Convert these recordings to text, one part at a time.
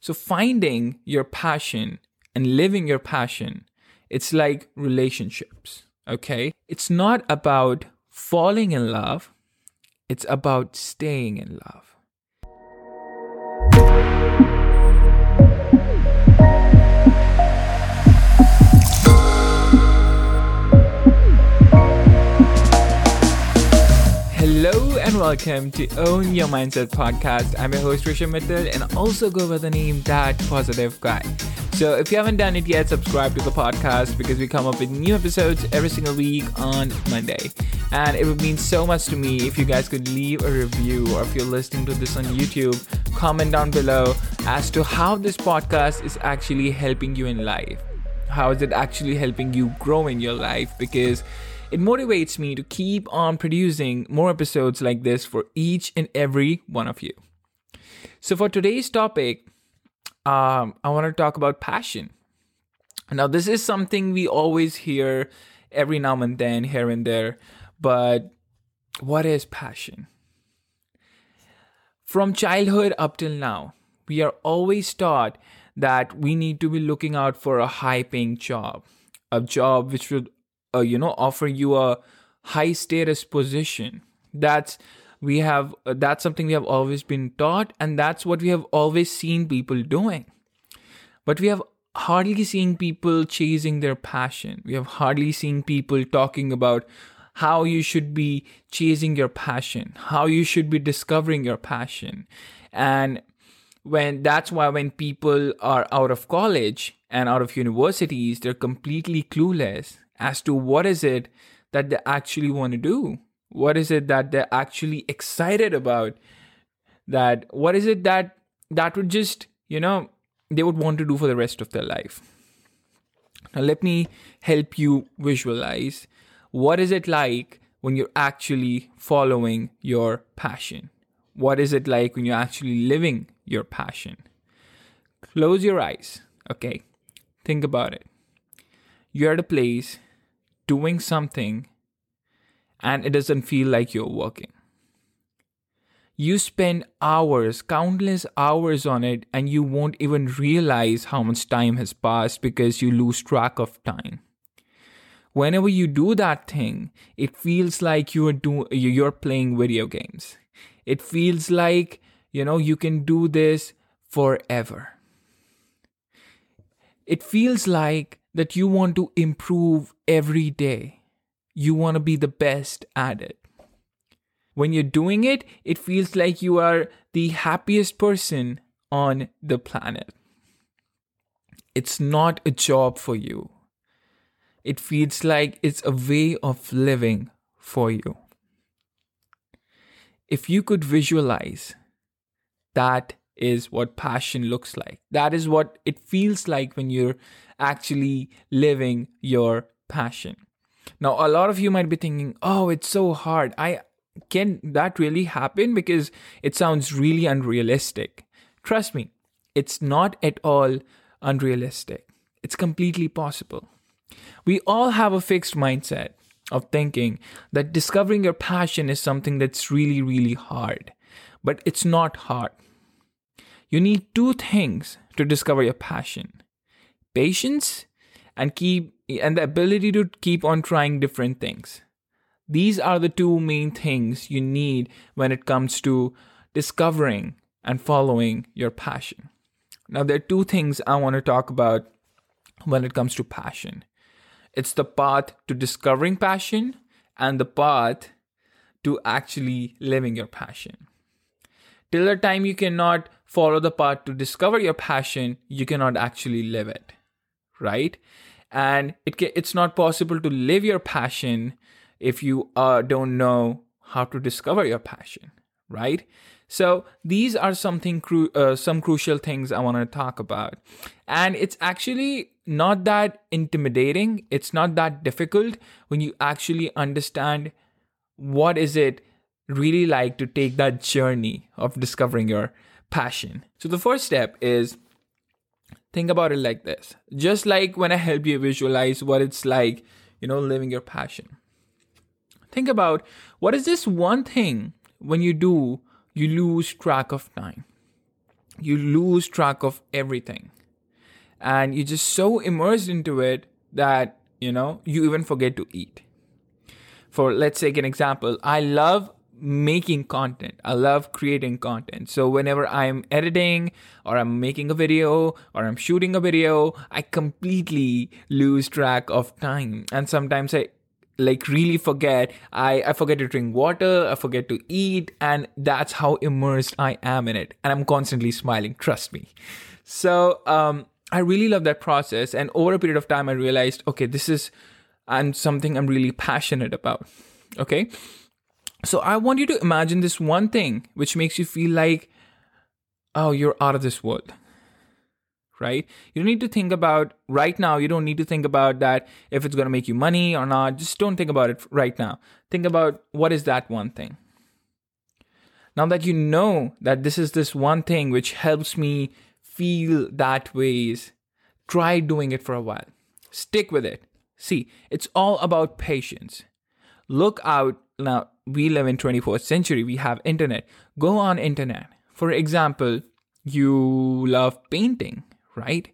So finding your passion and living your passion, it's like relationships, okay? It's not about falling in love. It's about staying in love. Hello and welcome to Own Your Mindset Podcast. I'm your host Rishabh Mittal and also go by the name That Positive Guy. So if you haven't done it yet, subscribe to the podcast because we come up with new episodes every single week on Monday. And it would mean so much to me if you guys could leave a review, or if you're listening to this on YouTube, comment down below as to how this podcast is actually helping you in life. How is it actually helping you grow in your life? Because it motivates me to keep on producing more episodes like this for each and every one of you. So for today's topic, I want to talk about passion. Now, this is something we always hear every now and then, here and there. But what is passion? From childhood up till now, we are always taught that we need to be looking out for a high-paying job. A job which would offer you a high status position. That's something we have always been taught, and that's what we have always seen people doing. But we have hardly seen people chasing their passion. We have hardly seen people talking about how you should be chasing your passion, how you should be discovering your passion. And that's why when people are out of college and out of universities, they're completely clueless as to what is it that they actually want to do. What is it that they're actually excited about? What is it that would just, they would want to do for the rest of their life? Now, let me help you visualize what is it like when you're actually following your passion. What is it like when you're actually living your passion? Close your eyes, okay? Think about it. You're at a place doing something and it doesn't feel like you're working. You spend hours, countless hours on it, and you won't even realize how much time has passed because you lose track of time. Whenever you do that thing, it feels like you're playing video games. It feels like, you can do this forever. It feels like that you want to improve every day. You want to be the best at it. When you're doing it, it feels like you are the happiest person on the planet. It's not a job for you. It feels like it's a way of living for you. If you could visualize, that is what passion looks like. That is what it feels like when you're actually living your passion. Now, a lot of you might be thinking, oh, it's so hard. Can that really happen? Because it sounds really unrealistic. Trust me, it's not at all unrealistic. It's completely possible. We all have a fixed mindset of thinking that discovering your passion is something that's really, really hard. But it's not hard. You need two things to discover your passion: patience and the ability to keep on trying different things. These are the two main things you need when it comes to discovering and following your passion. Now, there are two things I want to talk about when it comes to passion. It's the path to discovering passion and the path to actually living your passion. Till the time you cannot follow the path to discover your passion, you cannot actually live it, right? And it's not possible to live your passion if you don't know how to discover your passion, right? So these are some crucial things I want to talk about. And it's actually not that intimidating. It's not that difficult when you actually understand what is it really like to take that journey of discovering your passion. So the first step is, think about it like this. Just like when I help you visualize what it's like, living your passion. Think about, what is this one thing when you do, you lose track of time? you lose track of everything. And you're just so immersed into it that, you know, you even forget to eat. For, let's take an example, I love making content. I love creating content. So whenever I'm editing or I'm making a video or I'm shooting a video, I completely lose track of time. And sometimes I really forget. I forget to drink water. I forget to eat. And that's how immersed I am in it. And I'm constantly smiling. Trust me. So I really love that process. And over a period of time, I realized, okay, this is something I'm really passionate about. Okay. So I want you to imagine this one thing which makes you feel like, oh, you're out of this world, right? You don't need to think about right now. You don't need to think about that if it's going to make you money or not. Just don't think about it right now. Think about what is that one thing. Now that you know that this is this one thing which helps me feel that ways, try doing it for a while. Stick with it. See, it's all about patience. Look out. Now, we live in 21st century. We have internet. Go on internet. For example, you love painting, right?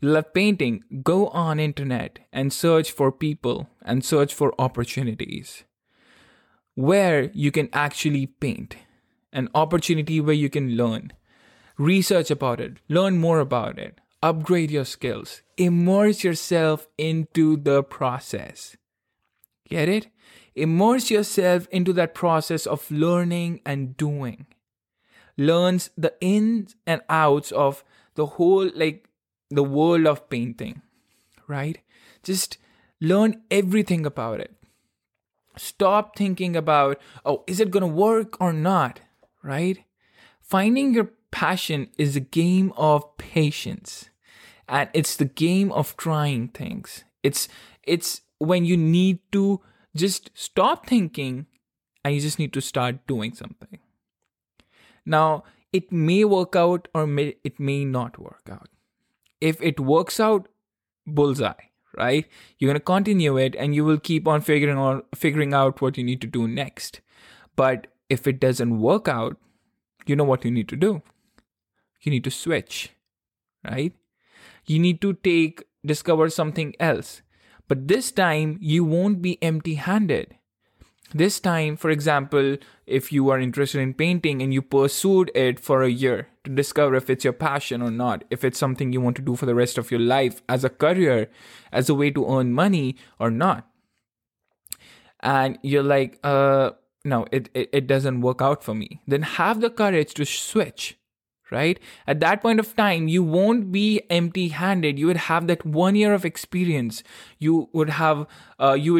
You love painting. Go on internet and search for people and search for opportunities where you can actually paint. An opportunity where you can learn. Research about it. Learn more about it. Upgrade your skills. Immerse yourself into the process. Get it? Immerse yourself into that process of learning and doing. Learns the ins and outs of the whole, the world of painting, right? Just learn everything about it. Stop thinking about, oh, is it going to work or not, right? Finding your passion is a game of patience. And it's the game of trying things. It's when you need to just stop thinking and you just need to start doing something. Now, it may work out or it may not work out. If it works out, bullseye, right? You're going to continue it and you will keep on figuring out what you need to do next. But if it doesn't work out, you know what you need to do. You need to switch, right? You need to discover something else. But this time, you won't be empty-handed. This time, for example, if you are interested in painting and you pursued it for a year to discover if it's your passion or not, if it's something you want to do for the rest of your life as a career, as a way to earn money or not. And you're like, no, it doesn't work out for me. Then have the courage to switch, right? At that point of time, you won't be empty-handed. You would have that 1 year of experience. You would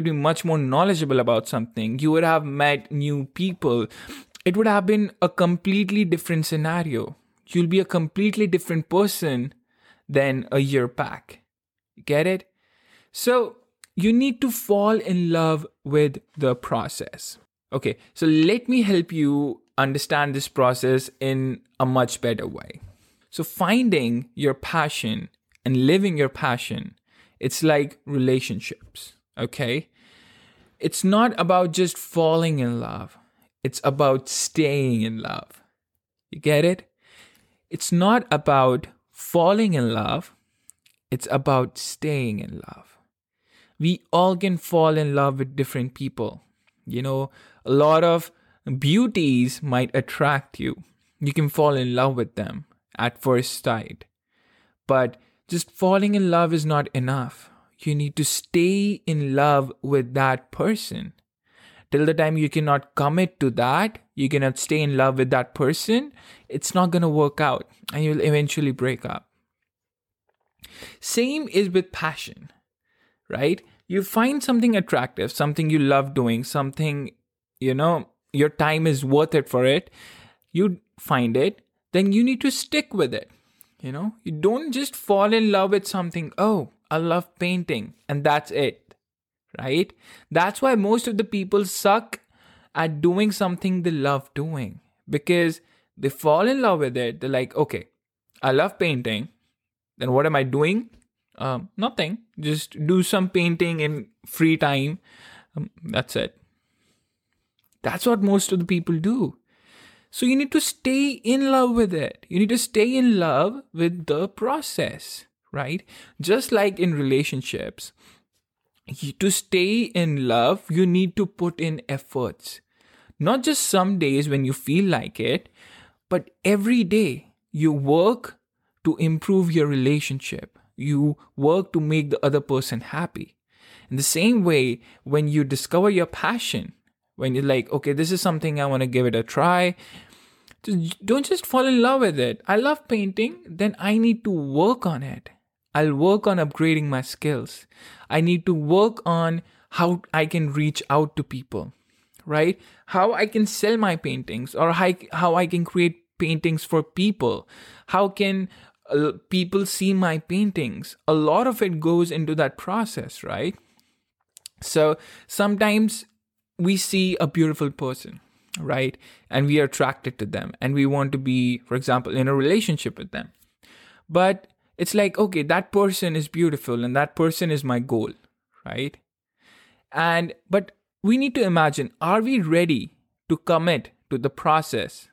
be much more knowledgeable about something. You would have met new people. It would have been a completely different scenario. You'll be a completely different person than a year back. Get it? So you need to fall in love with the process. Okay, so let me help you understand this process in a much better way. So finding your passion and living your passion, it's like relationships, okay? It's not about just falling in love. It's about staying in love. You get it? It's not about falling in love. It's about staying in love. We all can fall in love with different people. You know, a lot of beauties might attract you. You can fall in love with them at first sight. But just falling in love is not enough. You need to stay in love with that person. Till the time you cannot commit to that, you cannot stay in love with that person, it's not going to work out and you'll eventually break up. Same is with passion, right? You find something attractive, something you love doing, something, you know, your time is worth it for it. You find it, then you need to stick with it. You know, you don't just fall in love with something. Oh, I love painting and that's it, right? That's why most of the people suck at doing something they love doing because they fall in love with it. They're like, okay, I love painting. Then what am I doing? Nothing. Just do some painting in free time. That's it. That's what most of the people do. So you need to stay in love with it. You need to stay in love with the process, right? Just like in relationships, to stay in love, you need to put in efforts. Not just some days when you feel like it, but every day you work to improve your relationship. You work to make the other person happy. In the same way, when you discover your passion, when you're like, okay, this is something I want to give it a try, don't just fall in love with it. I love painting, then I need to work on it. I'll work on upgrading my skills. I need to work on how I can reach out to people, right? How I can sell my paintings, or how I can create paintings for people. How can people see my paintings? A lot of it goes into that process, right? So sometimes we see a beautiful person, right? And we are attracted to them and we want to be, for example, in a relationship with them. But it's like, okay, that person is beautiful and that person is my goal, right? But we need to imagine, are we ready to commit to the process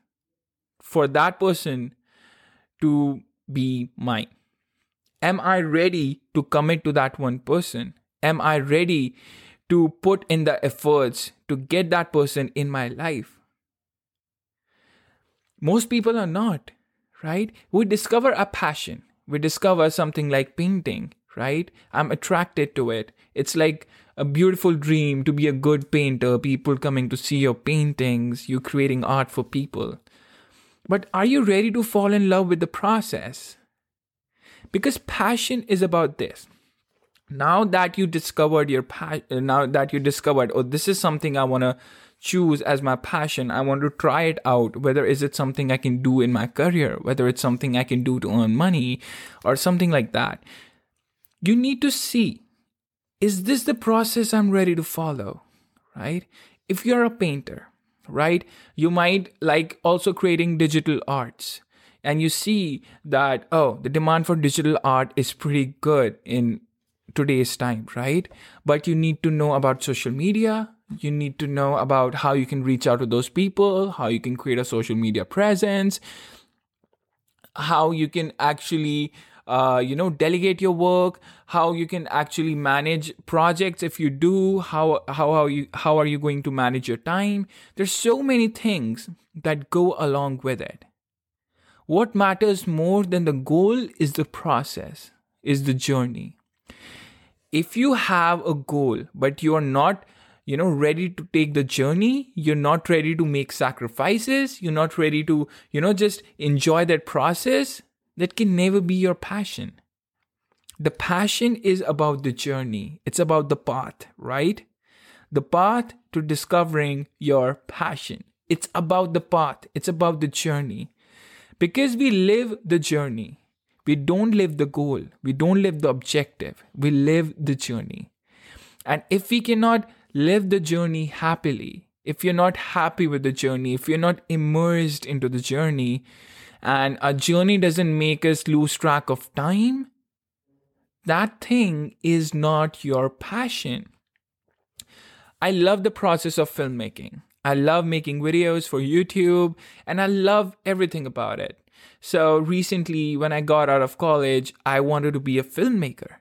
for that person to be mine? Am I ready to commit to that one person? Am I ready to put in the efforts to get that person in my life? Most people are not, right? We discover a passion. We discover something like painting, right? I'm attracted to it. It's like a beautiful dream to be a good painter, people coming to see your paintings, you creating art for people. But are you ready to fall in love with the process? Because passion is about this. Now that you discovered, oh, this is something I want to choose as my passion. I want to try it out. Whether is it something I can do in my career, whether it's something I can do to earn money or something like that. You need to see, is this the process I'm ready to follow, right? If you're a painter, right, you might like also creating digital arts. And you see that, oh, the demand for digital art is pretty good in today's time, right? But you need to know about social media. You need to know about how you can reach out to those people, how you can create a social media presence, how you can actually, delegate your work, how you can actually manage projects if you do, how are you going to manage your time? There's so many things that go along with it. What matters more than the goal is the process, is the journey. If you have a goal, but you're not, ready to take the journey, you're not ready to make sacrifices, you're not ready to, just enjoy that process, that can never be your passion. The passion is about the journey. It's about the path, right? The path to discovering your passion. It's about the path. It's about the journey. Because we live the journey. We don't live the goal. We don't live the objective. We live the journey. And if we cannot live the journey happily, if you're not happy with the journey, if you're not immersed into the journey, and our journey doesn't make us lose track of time, that thing is not your passion. I love the process of filmmaking. I love making videos for YouTube, and I love everything about it. So recently, when I got out of college, I wanted to be a filmmaker,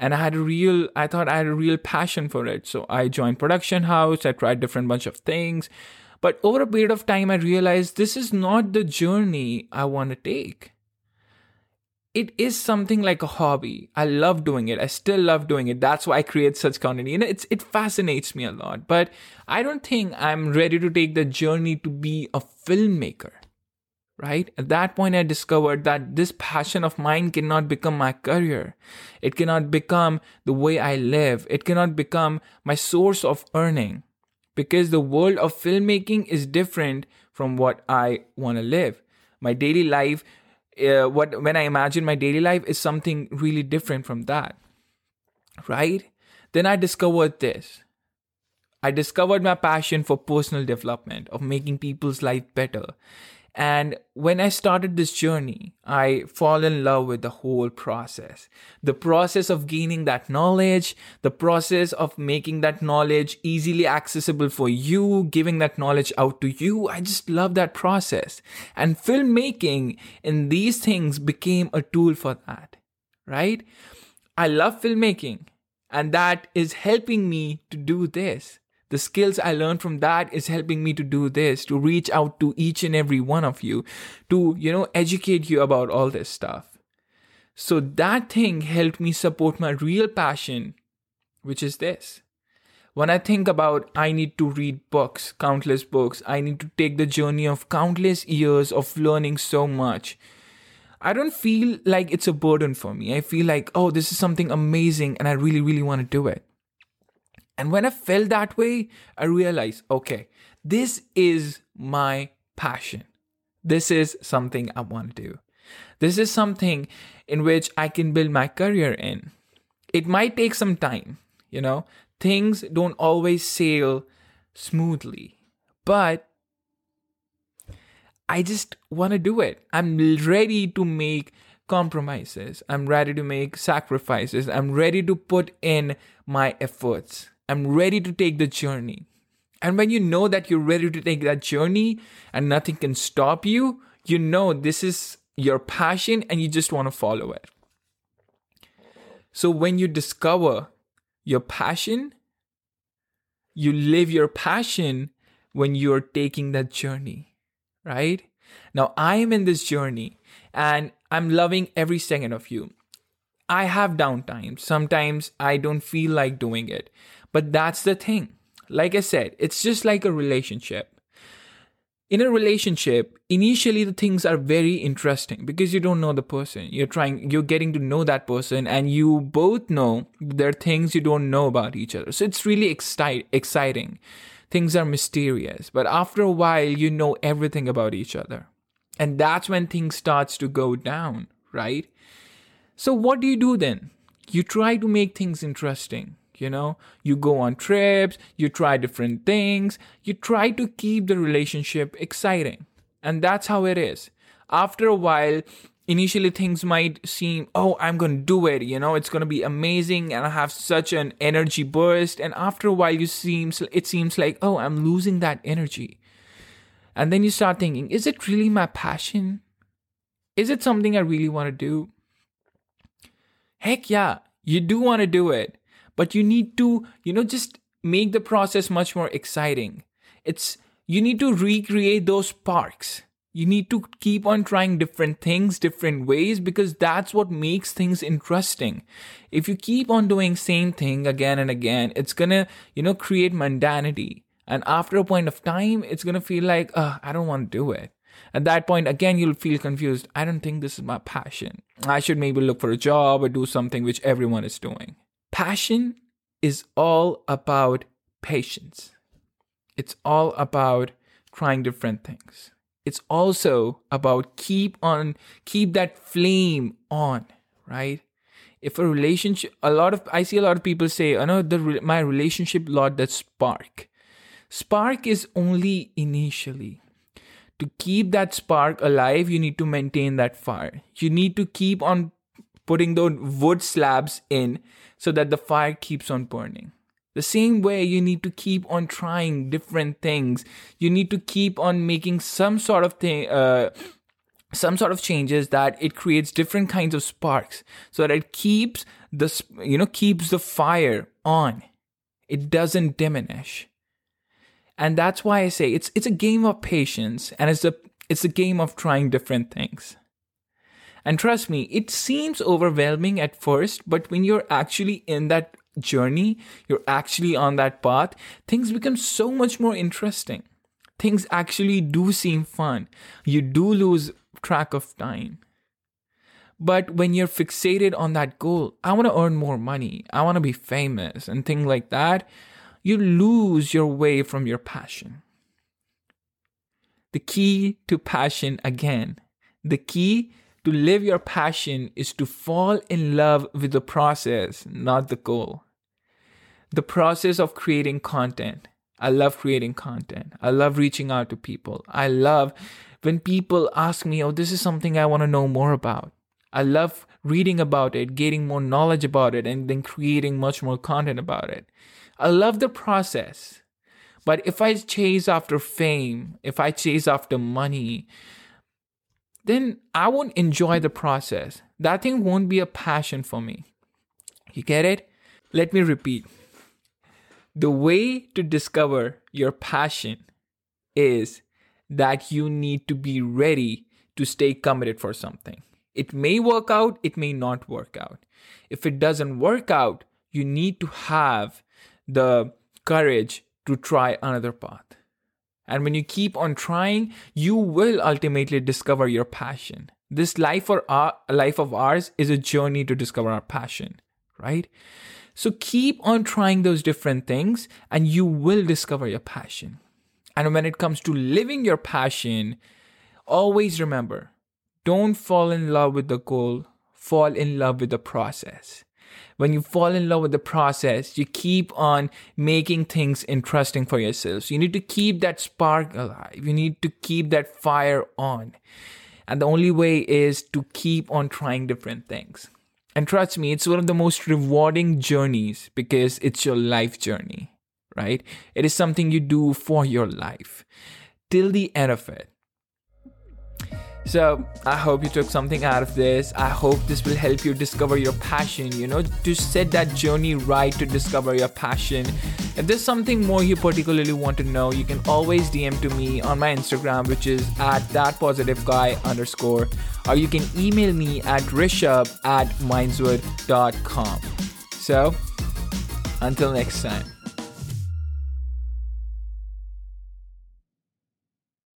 and I thought I had a real passion for it. So I joined production house. I tried different bunch of things, but over a period of time, I realized this is not the journey I want to take. It is something like a hobby. I love doing it. I still love doing it. That's why I create such content. It fascinates me a lot, but I don't think I'm ready to take the journey to be a filmmaker. Right? At that point, I discovered that this passion of mine cannot become my career. It cannot become the way I live. It cannot become my source of earning, because the world of filmmaking is different from what I want to live. My daily life, when I imagine my daily life, is something really different from that. Right? Then I discovered this. I discovered my passion for personal development, of making people's life better. And when I started this journey, I fall in love with the whole process. The process of gaining that knowledge, the process of making that knowledge easily accessible for you, giving that knowledge out to you. I just love that process. And filmmaking and these things became a tool for that, right? I love filmmaking, and that is helping me to do this. The skills I learned from that is helping me to do this, to reach out to each and every one of you, to, educate you about all this stuff. So that thing helped me support my real passion, which is this. When I think about I need to read books, countless books, I need to take the journey of countless years of learning so much, I don't feel like it's a burden for me. I feel like, oh, this is something amazing and I really, really want to do it. And when I felt that way, I realized, okay, this is my passion. This is something I want to do. This is something in which I can build my career in. It might take some time, Things don't always sail smoothly, but I just want to do it. I'm ready to make compromises. I'm ready to make sacrifices. I'm ready to put in my efforts. I'm ready to take the journey. And when you know that you're ready to take that journey and nothing can stop you, you know this is your passion and you just want to follow it. So when you discover your passion, you live your passion when you're taking that journey, right? Now I am in this journey and I'm loving every second of you. I have downtime. Sometimes I don't feel like doing it. But that's the thing. Like I said, it's just like a relationship. In a relationship, initially the things are very interesting because you don't know the person. You're getting to know that person and you both know there are things you don't know about each other. So it's really exciting. Things are mysterious. But after a while, you know everything about each other. And that's when things starts to go down, right? So what do you do then? You try to make things interesting, You go on trips, you try different things, you try to keep the relationship exciting. And that's how it is. After a while, initially things might seem, oh, I'm going to do it, it's going to be amazing and I have such an energy burst. And after a while, it seems like, oh, I'm losing that energy. And then you start thinking, is it really my passion? Is it something I really want to do? Heck yeah, you do want to do it, but you need to, just make the process much more exciting. You need to recreate those sparks. You need to keep on trying different things, different ways, because that's what makes things interesting. If you keep on doing same thing again and again, it's going to, create mundanity. And after a point of time, it's going to feel like, I don't want to do it. At that point, again, you'll feel confused. I don't think this is my passion. I should maybe look for a job or do something which everyone is doing. Passion is all about patience. It's all about trying different things. It's also about keep that flame on, right? If a relationship, I see a lot of people say, my relationship lost that spark. Spark is only initially. To keep that spark alive, you need to maintain that fire. You need to keep on putting those wood slabs in so that the fire keeps on burning. The same way, you need to keep on trying different things. You need to keep on making some sort of changes that it creates different kinds of sparks so that it keeps the fire on. It doesn't diminish. And that's why I say it's a game of patience and it's a game of trying different things. And trust me, it seems overwhelming at first, but when you're actually in that journey, you're actually on that path, things become so much more interesting. Things actually do seem fun. You do lose track of time. But when you're fixated on that goal, I want to earn more money, I want to be famous and things like that, you lose your way from your passion. The key to passion again, the key to live your passion is to fall in love with the process, not the goal. The process of creating content, I love creating content. I love reaching out to people. I love when people ask me, oh, this is something I want to know more about. I love reading about it, getting more knowledge about it, and then creating much more content about it. I love the process. But if I chase after fame, if I chase after money, then I won't enjoy the process. That thing won't be a passion for me. You get it? Let me repeat. The way to discover your passion is that you need to be ready to stay committed for something. It may work out, it may not work out. If it doesn't work out, you need to have the courage to try another path. And when you keep on trying, you will ultimately discover your passion. This life of ours is a journey to discover our passion, right? So keep on trying those different things and you will discover your passion. And when it comes to living your passion, always remember, don't fall in love with the goal, fall in love with the process. When you fall in love with the process, you keep on making things interesting for yourselves. You need to keep that spark alive. You need to keep that fire on. And the only way is to keep on trying different things. And trust me, it's one of the most rewarding journeys because it's your life journey, right? It is something you do for your life till the end of it. So I hope you took something out of this. I hope this will help you discover your passion, to set that journey right to discover your passion. If there's something more you particularly want to know, you can always DM to me on my Instagram, which is @thatpositiveguy_, or you can email me at rishabh@mindswood.com. So until next time.